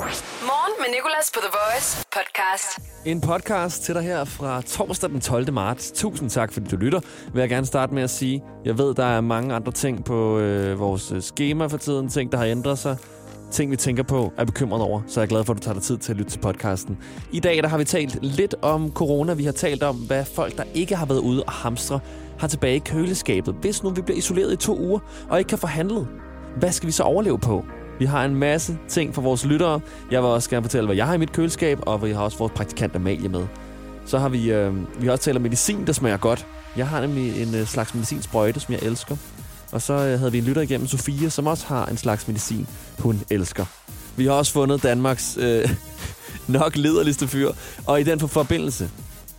Morgen med Nicolas på The Voice podcast. En podcast til dig her fra torsdag den 12. marts. Tusind tak, fordi du lytter. Vil jeg gerne starte med at sige, jeg ved, der er mange andre ting på vores schema for tiden. Ting, der har ændret sig. Ting, vi tænker på, er bekymret over. Så jeg er glad for, at du tager dig tid til at lytte til podcasten. I dag der har vi talt lidt om corona. Vi har talt om, hvad folk, der ikke har været ude og hamstre, har tilbage i køleskabet. Hvis nu vi bliver isoleret i 2 uger og ikke kan få handlet, hvad skal vi så overleve på? Vi har en masse ting for vores lyttere. Jeg vil også gerne fortælle, hvad jeg har i mit køleskab, og vi har også vores praktikant Amalie med. Så har vi, vi har også talt om medicin, der smager godt. Jeg har nemlig en slags medicinsprøjte, som jeg elsker. Og så havde vi en lytter igennem, Sofia, som også har en slags medicin, hun elsker. Vi har også fundet Danmarks nok lederligste fyr. Og i den forbindelse...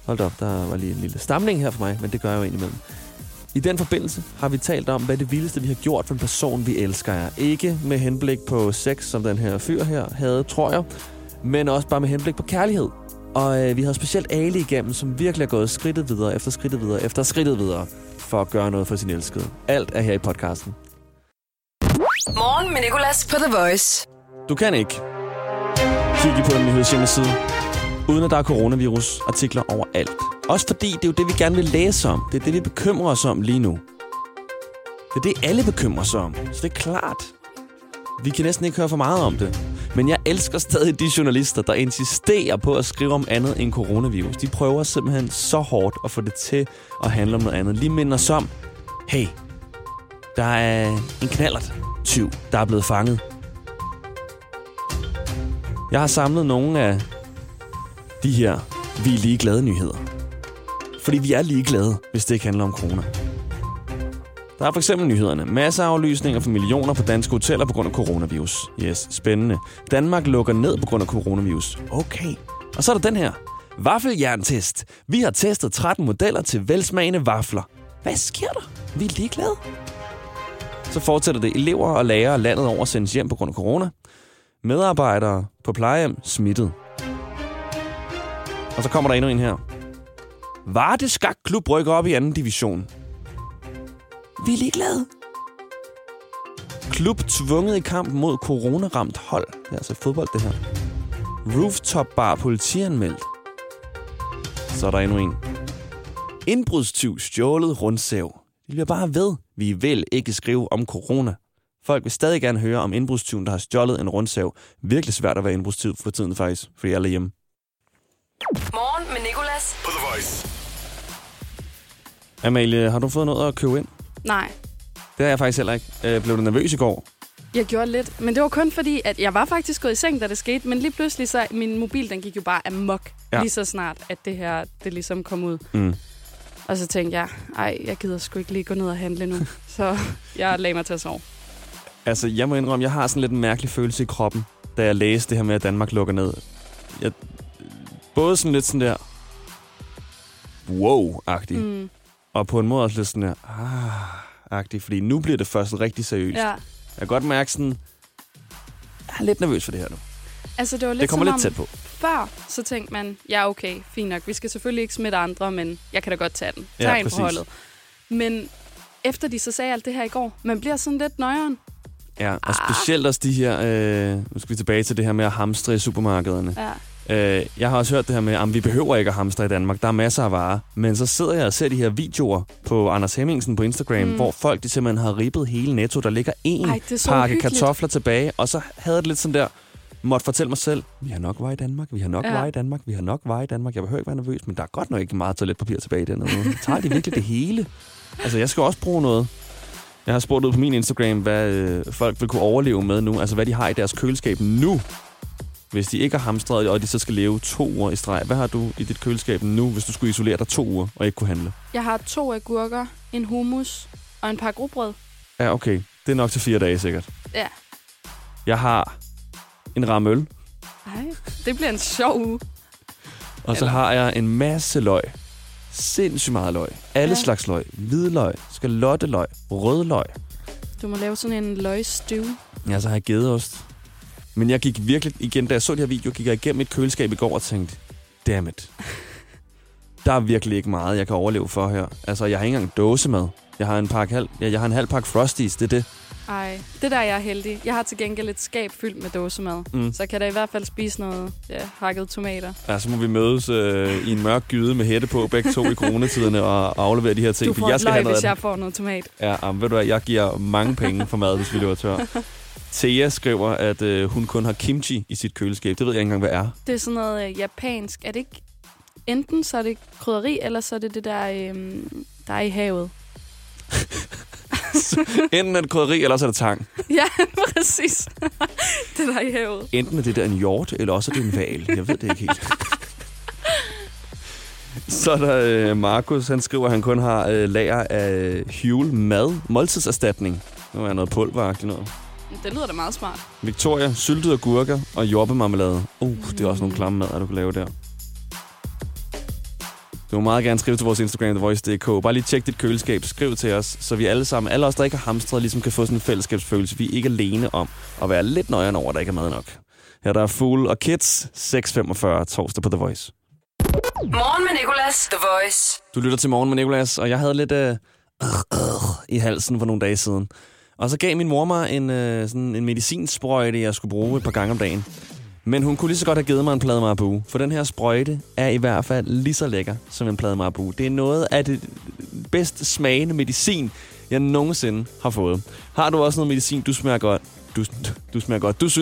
Hold op, der var lige en lille stamling her for mig, men det gør jeg jo indimellem. I den forbindelse har vi talt om, hvad det vildeste, vi har gjort for en person, vi elsker er. Ikke med henblik på sex, som den her fyr her havde, tror jeg, men også bare med henblik på kærlighed. Og vi havde specielt Ali igennem, som virkelig har gået skridtet videre, efter skridtet videre, efter skridtet videre, for at gøre noget for sin elskede. Alt er her i podcasten. Morgen med Nicolas på The Voice. Du kan ikke kigge på den nyhedshjemmeside, uden at der er coronavirus-artikler overalt. Også fordi det er jo det, vi gerne vil læse om. Det er det, vi bekymrer os om lige nu. Det er det, alle bekymrer sig om. Så det er klart. Vi kan næsten ikke høre for meget om det. Men jeg elsker stadig de journalister, der insisterer på at skrive om andet end coronavirus. De prøver simpelthen så hårdt at få det til at handle om noget andet. Lige minder os om, hey, der er en knallert-tyv, der er blevet fanget. Jeg har samlet nogle af de her vi er ligeglade nyheder. Fordi vi er ligeglade, hvis det ikke handler om corona. Der er for eksempel nyhederne. Masseaflysninger for millioner på danske hoteller på grund af coronavirus. Yes, spændende. Danmark lukker ned på grund af coronavirus. Okay. Og så er der den her. Vaffeljerntest. Vi har testet 13 modeller til velsmagende vafler. Hvad sker der? Vi er ligeglade. Så fortsætter det. Elever og lærere landet over sendes hjem på grund af corona. Medarbejdere på plejehjem smittet. Og så kommer der endnu en her. Varde Skakklub rykker op i 2. division. Vi er ligeglade. Klub tvunget i kamp mod coronaramt hold. Det er altså fodbold, det her. Rooftop bar politianmeldt. Så er der endnu en. Indbrudstyv stjålet rundsav. Det bliver bare ved. Vi vil ikke skrive om corona. Folk vil stadig gerne høre om indbrudstyven, der har stjålet en rundsav. Virkelig svært at være indbrudstyv for tiden faktisk, fordi alle er hjemme. Morgen med Nicolas på The Voice. Amalie, har du fået noget at købe ind? Nej. Det har jeg faktisk heller ikke. Blev du nervøs i går? Jeg gjorde lidt, men det var kun fordi, at jeg var faktisk gået i seng, da det skete, men lige pludselig så min mobil, den gik jo bare amok, ja. Lige så snart, at det her, det ligesom kom ud. Mm. Og så tænkte jeg, ej, jeg gider sgu ikke lige gå ned og handle nu, så jeg lagde mig til at sove. Altså, jeg må indrømme, jeg har sådan lidt en mærkelig følelse i kroppen, da jeg læste det her med, at Danmark lukker ned. Både sådan lidt sådan der, wow-agtig, og på en måde også lidt sådan der, ah-agtig, fordi nu bliver det først rigtig seriøst. Ja. Jeg kan godt mærke sådan, jeg er lidt nervøs for det her nu. Altså, det var lidt det kommer lidt tæt på. Før, så tænkte man, ja okay, fint nok, vi skal selvfølgelig ikke smitte andre, men jeg kan da godt tage den. Ja, præcis. Forholdet. Men efter de så sagde alt det her i går, man bliver sådan lidt nøjeren. Ja, og specielt også de her, nu skal vi tilbage til det her med at hamstre i supermarkederne. Ja. Jeg har også hørt det her med, at vi behøver ikke at hamstre i Danmark. Der er masser af varer. Men så sidder jeg og ser de her videoer på Anders Hemmingsen på Instagram, hvor folk de simpelthen har ribbet hele Netto. Der ligger én pakke kartofler tilbage, og så havde det lidt sådan der, måtte fortælle mig selv, vi har nok vej i Danmark, vi har nok vej i Danmark. Jeg behøver ikke være nervøs, men der er godt nok ikke meget toiletpapir tilbage i den. Tager de virkelig det hele? Altså, jeg skal også bruge noget. Jeg har spurgt ud på min Instagram, hvad folk vil kunne overleve med nu. Altså, hvad de har i deres køleskab nu. Hvis de ikke har hamstret, og de så skal leve 2 uger i streg. Hvad har du i dit køleskab nu, hvis du skulle isolere dig 2 uger og ikke kunne handle? Jeg har 2 agurker, en hummus og en par grobrød. Ja, okay. Det er nok til 4 dage, sikkert. Ja. Jeg har en ramme øl. Ej, det bliver en sjov uge. Og så har jeg en masse løg. Sindssygt meget løg. Alle slags løg. Hvidløg, skalotteløg, rødløg. Du må lave sådan en løgstøv. Ja, så har jeg gedeost. Men jeg gik virkelig igen, da jeg så det her video, gik jeg igennem mit køleskab i går og tænkte, dammit. der er virkelig ikke meget, jeg kan overleve for her. Altså, jeg har ikke engang dåse med. Jeg har en pakke halv pakke Frosties, det er det. Ej, det der er jeg heldig. Jeg har til gengæld et skab fyldt med dåsemad. Mm. Så kan der i hvert fald spise noget hakket tomater. Ja, så må vi mødes i en mørk gyde med hætte på begge to i coronatiderne og aflevere de her ting. Du får et løg, hvis jeg får noget tomat. Ja, ved du hvad, jeg giver mange penge for mad, hvis vi løber tør. Thea skriver, at hun kun har kimchi i sit køleskab. Det ved jeg ikke engang, hvad er. Det er sådan noget japansk. Er det ikke? Enten så er det krydderi, eller så er det det der, der er i havet. Enten er det krydderi, eller så er det tang. Ja, præcis. Det der i havet. Enten er det der en hjort, eller også er det en hval. Jeg ved det ikke helt. Så er der Markus, han skriver, at han kun har lager af Huel mad, måltidserstatning. Nu er noget pulveragtigt noget. Det lyder da meget smart. Victoria, syltede agurker og jordbemarmelade. Det er også nogle klamme mad, du kan lave der. Du må meget gerne skrive til vores Instagram, thevoice.dk. Bare lige tjek dit køleskab. Skriv til os, så vi alle sammen, alle os, der ikke har hamstret, ligesom kan få sådan en fællesskabsfølelse. Vi er ikke alene om at være lidt nøjeren over, der ikke er mad nok. Her der er Fugle og Kids, 6:45 torsdag på The Voice. Morgen med Nicolas, The Voice. Du lytter til Morgen med Nicolas, og jeg havde lidt i halsen for nogle dage siden. Og så gav min mor mig en medicinsprøjte, jeg skulle bruge et par gange om dagen. Men hun kunne lige så godt have givet mig en plade Marabou, for den her sprøjte er i hvert fald lige så lækker som en plade Marabou. Det er noget af det bedst smagende medicin, jeg nogensinde har fået. Har du også noget medicin, du synes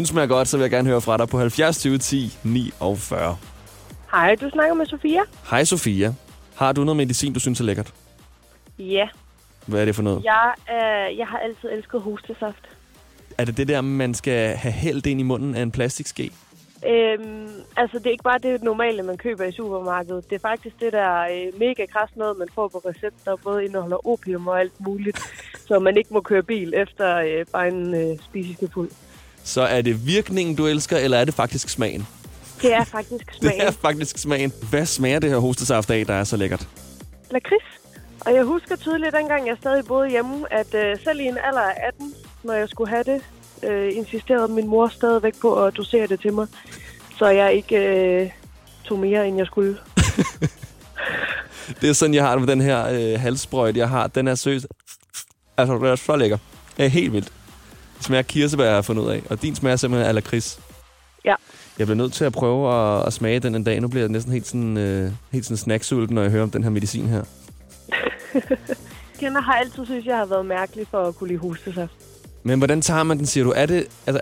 smager godt, så vil jeg gerne høre fra dig på 70 20 10 49. Hej, du snakker med Sofia. Hej Sofia. Har du noget medicin, du synes er lækkert? Ja. Hvad er det for noget? Jeg har altid elsket hostesaft. Er det det der, man skal have hældt ind i munden af en plastikske? Altså, det er ikke bare det normale, man køber i supermarkedet. Det er faktisk det der mega kræft noget, man får på recepter, og både indeholder opium og alt muligt, så man ikke må køre bil efter bare en spiseskefuld. Så er det virkningen, du elsker, eller er det faktisk smagen? Det er faktisk smagen. Hvad smager det her hostesaft af, der er så lækkert? Lakrids. Og jeg husker tydeligt, dengang jeg stadig boede hjemme, at selv i en alder af 18, når jeg skulle have det, insisterede min mor stadigvæk på at dosere det til mig, så jeg ikke tog mere, end jeg skulle. Det er sådan, jeg har det med den her halssprøjt, jeg har. Den er søs. Altså, det er så lækker. Det er helt vildt. Det smager kirsebær, jeg har fundet ud af. Og din smager simpelthen af lakrids. Ja. Jeg bliver nødt til at prøve at smage den en dag. Nu bliver jeg næsten helt sådan snacksulten, når jeg hører om den her medicin her. Jeg har altid synes, jeg har været mærkelig for at kunne lide hostesaft. Men hvordan tager man den, siger du? Er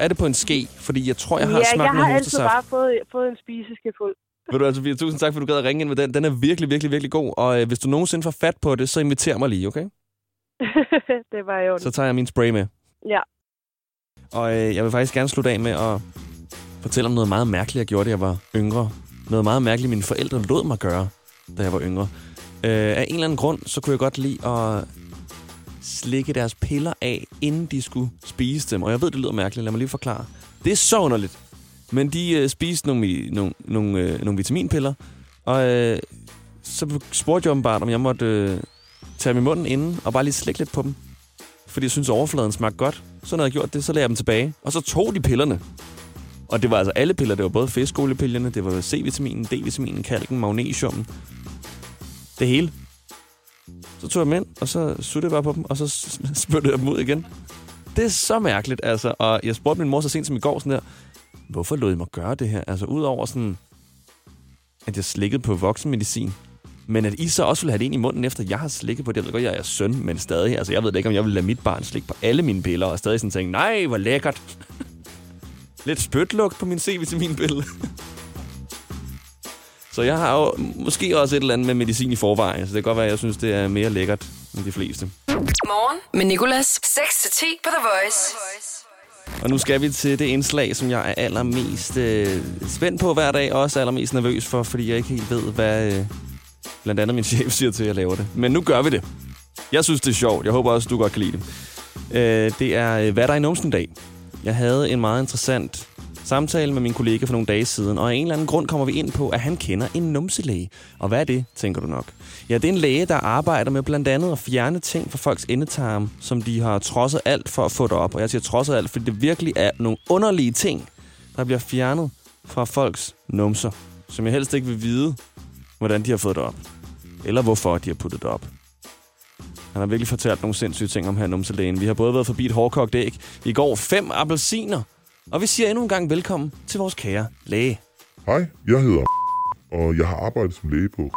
det på en ske? Fordi jeg tror, jeg har smagt noget hostesaft. Ja, jeg har altid bare fået en spiseskefuld. Ved du, altså, tusind tak, for du gad at ringe ind med den. Den er virkelig, virkelig, virkelig god. Og hvis du nogensinde får fat på det, så inviter mig lige, okay? Det var jo. Så tager jeg min spray med. Ja. Og jeg vil faktisk gerne slutte af med at fortælle om noget meget mærkeligt, jeg gjorde, da jeg var yngre. Noget meget mærkeligt, mine forældre lod mig gøre, da jeg var yngre. Af en eller anden grund, så kunne jeg godt lide at slikke deres piller af, inden de skulle spise dem. Og jeg ved, det lyder mærkeligt. Lad mig lige forklare. Det er så underligt. Men de spiste nogle vitaminpiller. Og så spurgte jeg åbenbart, om jeg måtte tage dem i munden inden og bare lige slikke lidt på dem. Fordi jeg synes overfladen smagte godt. Så når jeg gjorde det, så lagde jeg dem tilbage. Og så tog de pillerne. Og det var altså alle piller. Det var både fiskoliepiljerne, det var C-vitaminen, D-vitaminen, kalken, magnesiumen. Det hele. Så tog jeg dem ind, og så suttede jeg bare på dem, og så spyttede jeg dem ud igen. Det er så mærkeligt, altså. Og jeg spurgte min mor så sent som i går sådan der, hvorfor lod I mig gøre det her? Altså, udover sådan, at jeg slikkede på voksenmedicin, men at I så også ville have det ind i munden, efter jeg har slikket på det. Jeg ved godt, jeg er søn, men stadig. Altså, jeg ved ikke, om jeg ville lade mit barn slikke på alle mine piller, og stadig sådan tænke, nej, hvor lækkert. Lidt spytlugt på min C-vitaminpille. Så jeg har jo måske også et eller andet med medicin i forvejen, så det kan godt være, at jeg synes, det er mere lækkert end de fleste. Morgen med Nicolas, 6-10 på The Voice. Og nu skal vi til det indslag, som jeg er allermest spændt på hver dag, og også allermest nervøs for, fordi jeg ikke helt ved, hvad blandt andet min chef siger til, at jeg laver det. Men nu gør vi det. Jeg synes, det er sjovt. Jeg håber også, du godt kan lide det. Det er, hvad der i Nomsen-dag. Jeg havde en meget interessant samtale med min kollega for nogle dage siden, og af en eller anden grund kommer vi ind på, at han kender en numselæge. Og hvad er det, tænker du nok? Ja, det er en læge, der arbejder med blandt andet at fjerne ting fra folks endetarm, som de har trodset alt for at få derop. Og jeg siger trodset alt, fordi det virkelig er nogle underlige ting, der bliver fjernet fra folks numser, som jeg helst ikke vil vide, hvordan de har fået derop. eller hvorfor de har puttet det op. Han har virkelig fortalt nogle sindssyge ting om her numselægen. Vi har både været forbi et hårdkogt æg, i går 5 appelsiner, og vi siger endnu en gang velkommen til vores kære læge. Hej, jeg hedder og jeg har arbejdet som læge på.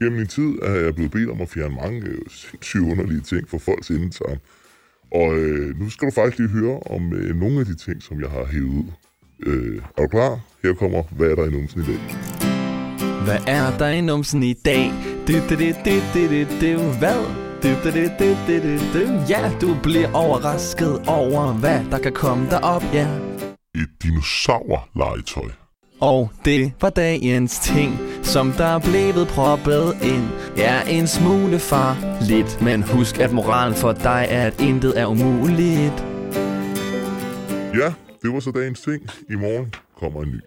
Gennem min tid er jeg blevet bedt om at fjerne mange sindssyge underlige ting fra folks indentarm. Og nu skal du faktisk lige høre om nogle af de ting, som jeg har hævet ud. Er du klar? Her kommer, hvad er der i numsen i dag? Hvad er der i numsen i dag? Hvad? Ja, du bliver overrasket over, hvad der kan komme derop, ja. Et dinosaurlegetøj. Og det var dagens ting, som der blev proppet ind. Ja, en smule for lidt, men husk, at moralen for dig er, at intet er umuligt. Ja, det var så dagens ting. I morgen kommer en ny.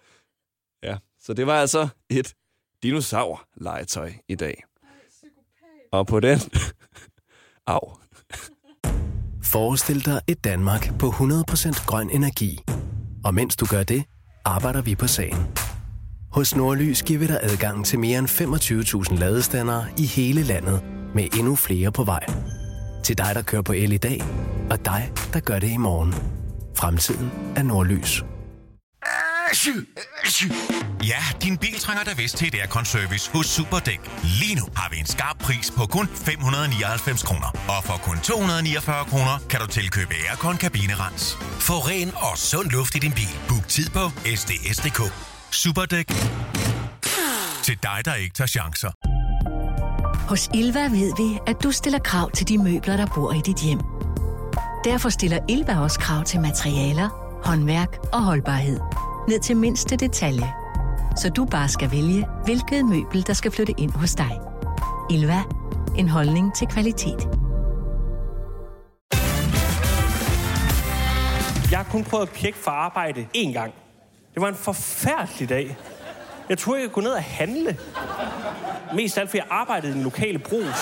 Ja, så det var altså et dinosaurlegetøj i dag. Og på den... Au. Forestil dig et Danmark på 100% grøn energi. Og mens du gør det, arbejder vi på sagen. Hos Nordlys giver vi dig adgang til mere end 25.000 ladestandere i hele landet, med endnu flere på vej. Til dig, der kører på el i dag, og dig, der gør det i morgen. Fremtiden er Nordlys. Ja, din bil trænger da vist til et aircon-service hos Superdæk. Lige nu har vi en skarp pris på kun 599 kroner. Og for kun 249 kroner kan du tilkøbe aircon-kabinerens. Få ren og sund luft i din bil. Book tid på sds.dk. Superdæk. Til dig, der ikke tager chancer. Hos Ilva ved vi, at du stiller krav til de møbler, der bor i dit hjem. Derfor stiller Ilva også krav til materialer, håndværk og holdbarhed. Ned til mindste detalje. Så du bare skal vælge, hvilket møbel, der skal flytte ind hos dig. Ilva. En holdning til kvalitet. Jeg har kun prøvet at pjekke for arbejde én gang. Det var en forfærdelig dag. Jeg troede, jeg kunne gå ned og handle. Mest af alt, fordi jeg arbejdede i den lokale brugs.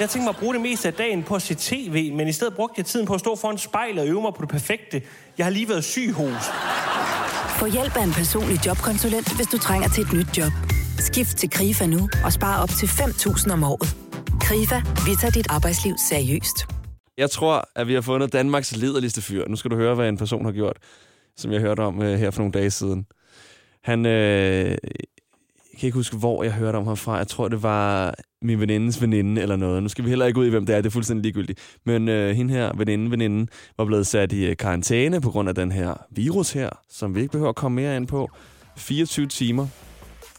Jeg tænkte mig at bruge det meste af dagen på at se tv, men i stedet brugte jeg tiden på at stå foran spejlet og øve mig på det perfekte. Jeg har lige været syg hos. Få hjælp af en personlig jobkonsulent, hvis du trænger til et nyt job. Skift til KRIFA nu og spar op til 5.000 om året. KRIFA, vi tager dit arbejdsliv seriøst. Jeg tror, at vi har fundet Danmarks lederligste fyr. Nu skal du høre, hvad en person har gjort, som jeg hørte om her for nogle dage siden. Han... Jeg kan ikke huske, hvor jeg hørte om ham fra. Jeg tror, det var min venindes veninde eller noget. Nu skal vi heller ikke ud i, hvem det er. Det er fuldstændig ligegyldigt. Men hende her, veninden, var blevet sat i karantæne på grund af den her virus her, som vi ikke behøver at komme mere ind på. 24 timer.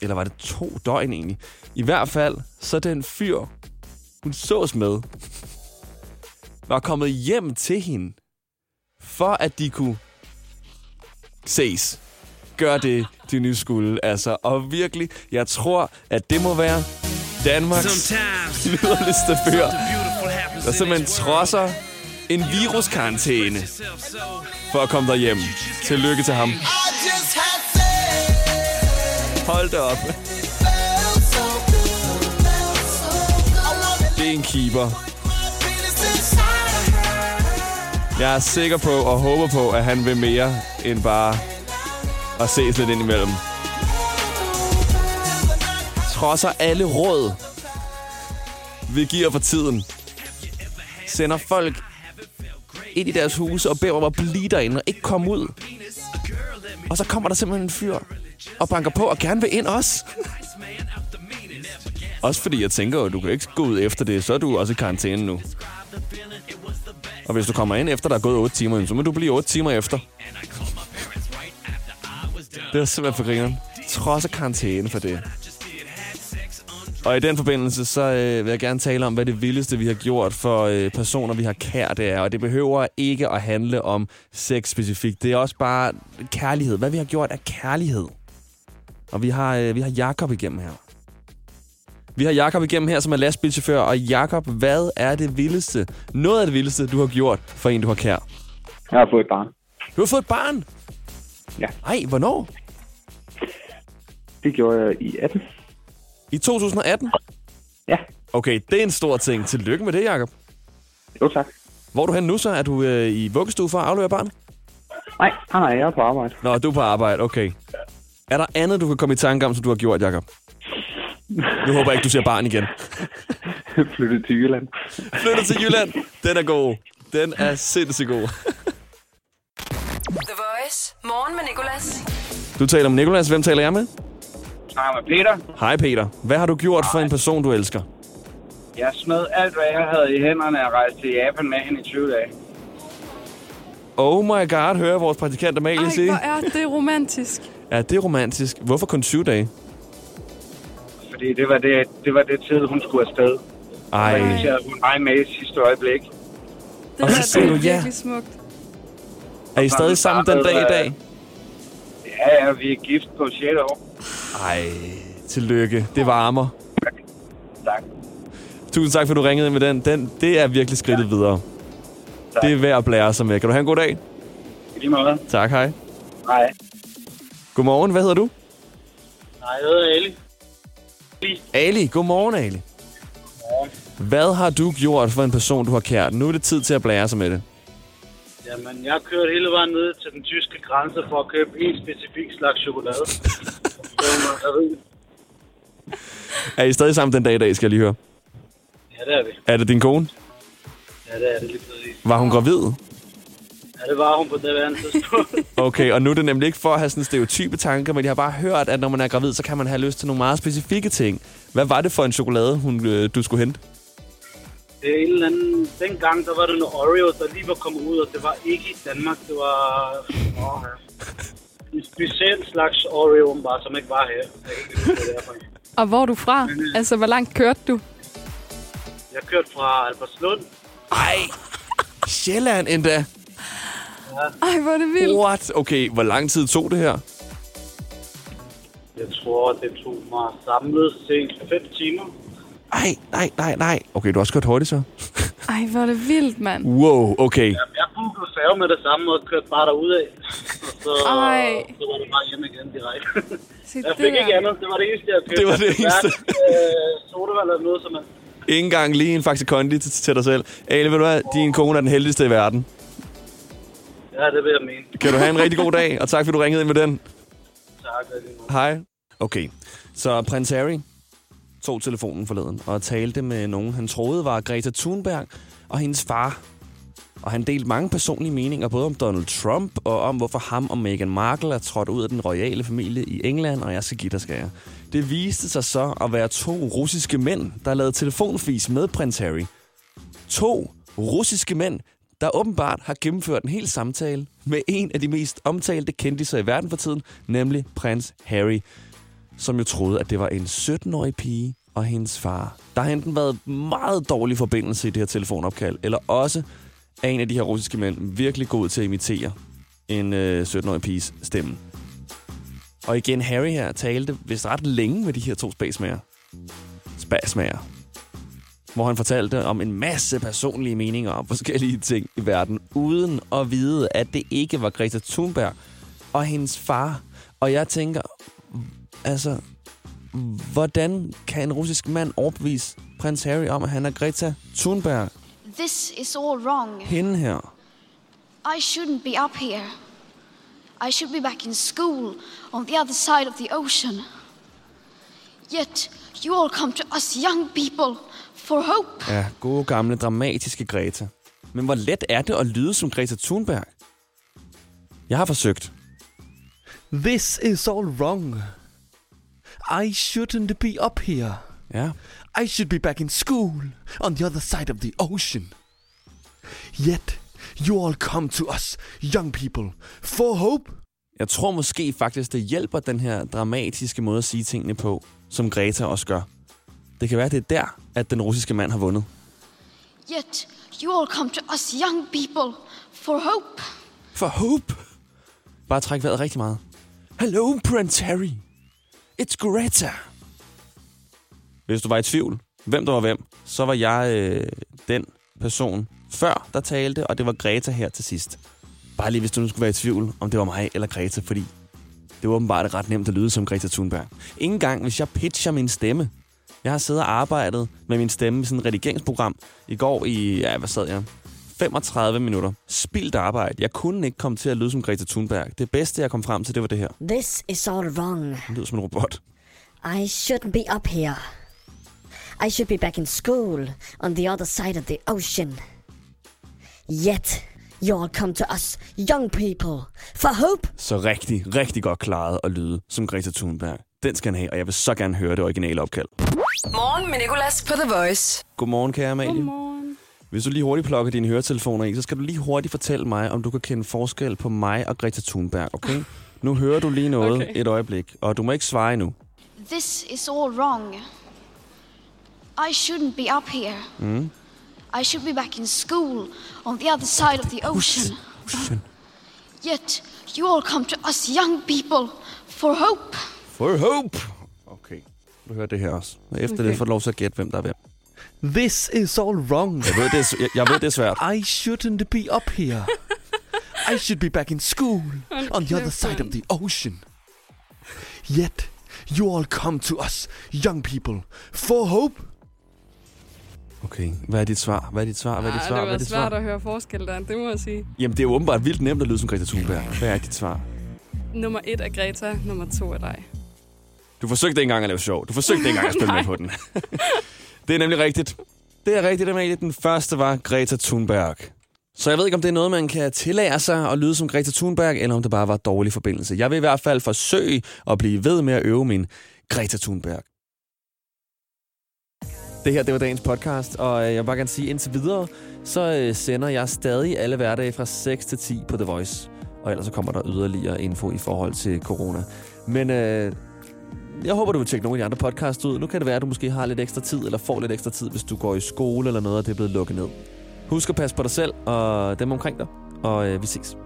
Eller var det 2 døgn egentlig? I hvert fald, så den fyr, hun sås med, var kommet hjem til hende, for at de kunne ses. Gør det, de nye skulle, altså. Og virkelig, jeg tror, at det må være Danmarks lederligste fyr, der simpelthen trodser en viruskarantæne for at komme derhjemme. Tillykke til ham. Hold da op. Det er en keeper. Jeg er sikker på og håber på, at han vil mere end bare... og ses lidt indimellem. Trodser alle råd, vi giver for tiden. Sender folk ind i deres huse og beder om at blive derinde og ikke komme ud. Og så kommer der simpelthen en fyr og banker på og gerne vil ind også. Også fordi jeg tænker, at du kan ikke gå ud efter det, så er du også i karantæne nu. Og hvis du kommer ind efter, der er gået 8 timer, så må du blive 8 timer efter. Det er simpelthen for grineren. Trods af karantæne for det. Og i den forbindelse, så vil jeg gerne tale om, hvad det vildeste, vi har gjort for personer, vi har kær, det er. Og det behøver ikke at handle om sex specifikt. Det er også bare kærlighed. Hvad vi har gjort er kærlighed. Og vi har Jakob igennem her. Vi har Jakob igennem her, som er lastbilchauffør. Og Jakob, hvad er det vildeste? Noget af det vildeste, du har gjort for en, du har kær? Jeg har fået et barn. Du har fået et barn? Ja. Ej, hvornår? Det gjorde jeg i 2018. I 2018? Ja. Okay, det er en stor ting. Tillykke med det, Jakob. Jo, tak. Hvor er du henne nu så? Er du i vuggestue for at aflevere barnet? Nej, jeg er på arbejde. Nå, du er på arbejde, okay. Er der andet, du kan komme i tanke om, som du har gjort, Jakob? Nu håber jeg ikke, du ser barn igen. Flyttet til Jylland. Flyttet til Jylland. Den er god. Den er sindssygt god. The Voice. Morgen med Nicolas. Du taler med Nicolas. Hvem taler jeg med? Jeg taler med Peter. Hej Peter. Hvad har du gjort for en person, du elsker? Jeg smed alt, hvad jeg havde i hænderne og rejste til Japan med hende i 20 dage. Oh my god, hører vores praktikant Amalie sige. Ej, hvor er det romantisk. Ja, det er romantisk. Hvorfor kun 20 dage? Fordi det var det tid, hun skulle afsted. Ej. Og inviterede hun mig med i sidste øjeblik. Det og så er virkelig smukt. Er I stadig sammen den dag i dag? Ja, vi er gift på 6. år. Ej, tillykke. Det varmer. Tak. Tusind tak, for du ringede med den. Det er virkelig skridtet videre. Tak. Det er værd at blære sig med. Kan du have en god dag? I lige måde. Tak, hej. Hej. Godmorgen, hvad hedder du? Nej, jeg hedder Ali. Ali, godmorgen Ali. Godmorgen. Hvad har du gjort for en person, du har kært? Nu er det tid til at blære sig med det. Jamen, jeg kørte hele vejen ned til den tyske grænse for at købe en specifik slags chokolade. Er I stadig sammen den dag i dag, skal jeg lige høre? Ja, det er vi. Er det din kone? Ja, det er det lige præcis. Var hun gravid? Ja, det var hun på det andet tidspunkt. Okay, og nu er det nemlig ikke for at have sådan en stereotype tanke, men jeg har bare hørt, at når man er gravid, så kan man have lyst til nogle meget specifikke ting. Hvad var det for en chokolade, du skulle hente? Det er en eller anden... Dengang, der var det nogle Oreos, der lige var kommet ud, og det var ikke i Danmark. Det var... En speciel slags Oreo, bare, som ikke var her. Jeg kan ikke huske, hvad det er. Og hvor er du fra? Men, altså, hvor langt kørte du? Jeg kørte fra Albertslund. Ej! Sjælland endda! Ja. Ej, hvor er det vildt. What? Okay, hvor lang tid tog det her? Jeg tror, det tog mig samlet set 5 timer. Ej, nej. Okay, du har også kørt hurtigt så. Ej, hvor er det vildt, mand. Wow, okay. Jeg bookede færge med det samme og kørte bare derudad. Og så var det bare hjem igen direkte. Jeg fik ikke andet. Det var det eneste, jeg købte. Det var det eneste. Sodavand eller noget, som man... Ingen engang lige en Faxe Kondi til dig selv. Ale, ved du hvad? Din kone er den heldigste i verden. Ja, det vil jeg mene. Kan du have en rigtig god dag, og tak, fordi du ringede ind med den. Tak, hej. Okay, så prins Harry tog telefonen forleden og talte med nogen, han troede var Greta Thunberg og hendes far. Og han delte mange personlige meninger, både om Donald Trump og om, hvorfor ham og Meghan Markle er trådt ud af den royale familie i England, og jeg skal give dig, skal jeg. Det viste sig så at være 2 russiske mænd, der lavede telefonfis med prins Harry. 2 russiske mænd, der åbenbart har gennemført en hel samtale med en af de mest omtalte kendtiser i verden for tiden, nemlig prins Harry, som jo troede, at det var en 17-årig pige og hendes far. Der har enten været meget dårlig forbindelse i det her telefonopkald, eller også er en af de her russiske mænd virkelig god til at imitere en 17-årig piges stemme. Og igen, Harry her talte vist ret længe med de her 2 spasmager. Hvor han fortalte om en masse personlige meninger om forskellige ting i verden, uden at vide, at det ikke var Greta Thunberg og hendes far. Og jeg tænker, altså, hvordan kan en russisk mand overbevise prins Harry om, at han er Greta Thunberg? This is all wrong. Hende her. I shouldn't be up here. I should be back in school on the other side of the ocean. Yet you all come to us young people for hope. Ja, gode gamle dramatiske Greta. Men hvor let er det at lyde som Greta Thunberg? Jeg har forsøgt. This is all wrong. I shouldn't be up here. Ja. I should be back in school on the other side of the ocean. Yet you all come to us, young people, for hope. Jeg tror måske faktisk, det hjælper den her dramatiske måde at sige tingene på, som Greta også gør. Det kan være, det er der, at den russiske mand har vundet. Yet you all come to us, young people, for hope. For hope? Bare træk vejret rigtig meget. Hello, Prince Harry. It's Greta. Hvis du var i tvivl, hvem der var hvem, så var jeg den person før, der talte, og det var Greta her til sidst. Bare lige, hvis du nu skulle være i tvivl, om det var mig eller Greta, fordi det var åbenbart ret nemt at lyde som Greta Thunberg. Ingen gang, hvis jeg pitcher min stemme. Jeg har siddet og arbejdet med min stemme i sådan et redigeringsprogram i går i, hvad sad jeg? 35 minutter. Spildt arbejde. Jeg kunne ikke komme til at lyde som Greta Thunberg. Det bedste, jeg kom frem til, det var det her. This is all wrong. Det lyder som en robot. I shouldn't be up here. I should be back in school on the other side of the ocean. Yet, you all come to us young people for hope. Så rigtig, rigtig godt klaret at lyde som Greta Thunberg. Den skal han have, og jeg vil så gerne høre det originale opkald. Morgen med Nicolas på The Voice. Godmorgen, kære Amalie. Godmorgen. Hvis du lige hurtigt plukker dine høretelefoner i, så skal du lige hurtigt fortælle mig, om du kan kende forskel på mig og Greta Thunberg, okay? Nu hører du lige noget et øjeblik, og du må ikke svare endnu. This is all wrong. I shouldn't be up here. Mm. I should be back in school on the other side of the ocean. Yet you all come to us young people for hope. For hope. Okay, du hører det her også. Efter det får du lov til at gætte, hvem der er hvem. This is all wrong. Jeg ved det er svært. I shouldn't be up here. I should be back in school on the other side of the ocean. Yet you all come to us young people for hope. Okay, hvad er dit svar? Hvad er dit svar? Det var svært at høre forskel der, det må jeg sige. Jamen, det er jo åbenbart vildt nemt at lyde som Greta Thunberg. Hvad er dit svar? Nummer 1 er Greta, nummer 2 er dig. Du forsøgte ikke engang at lave sjov. Du forsøgte ikke engang at spille med på den. Det er nemlig rigtigt. Det er rigtigt, Amalie. Den første var Greta Thunberg. Så jeg ved ikke, om det er noget, man kan tillære sig at lyde som Greta Thunberg, eller om det bare var dårlig forbindelse. Jeg vil i hvert fald forsøge at blive ved med at øve min Greta Thunberg. Det her, det var dagens podcast, og jeg vil bare gerne sige, indtil videre, så sender jeg stadig alle hverdage fra 6 til 10 på The Voice. Og ellers så kommer der yderligere info i forhold til corona. Men jeg håber, du vil tjekke nogle af de andre podcasts ud. Nu kan det være, at du måske har lidt ekstra tid, eller får lidt ekstra tid, hvis du går i skole eller noget, og det er blevet lukket ned. Husk at passe på dig selv og dem omkring dig, og vi ses.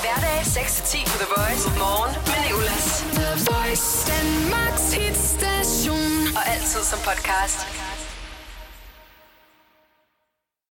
Hverdag 6-10 på The Voice. Morgen med Nicolas. The Voice. Danmarks hitstation. Og altid som podcast.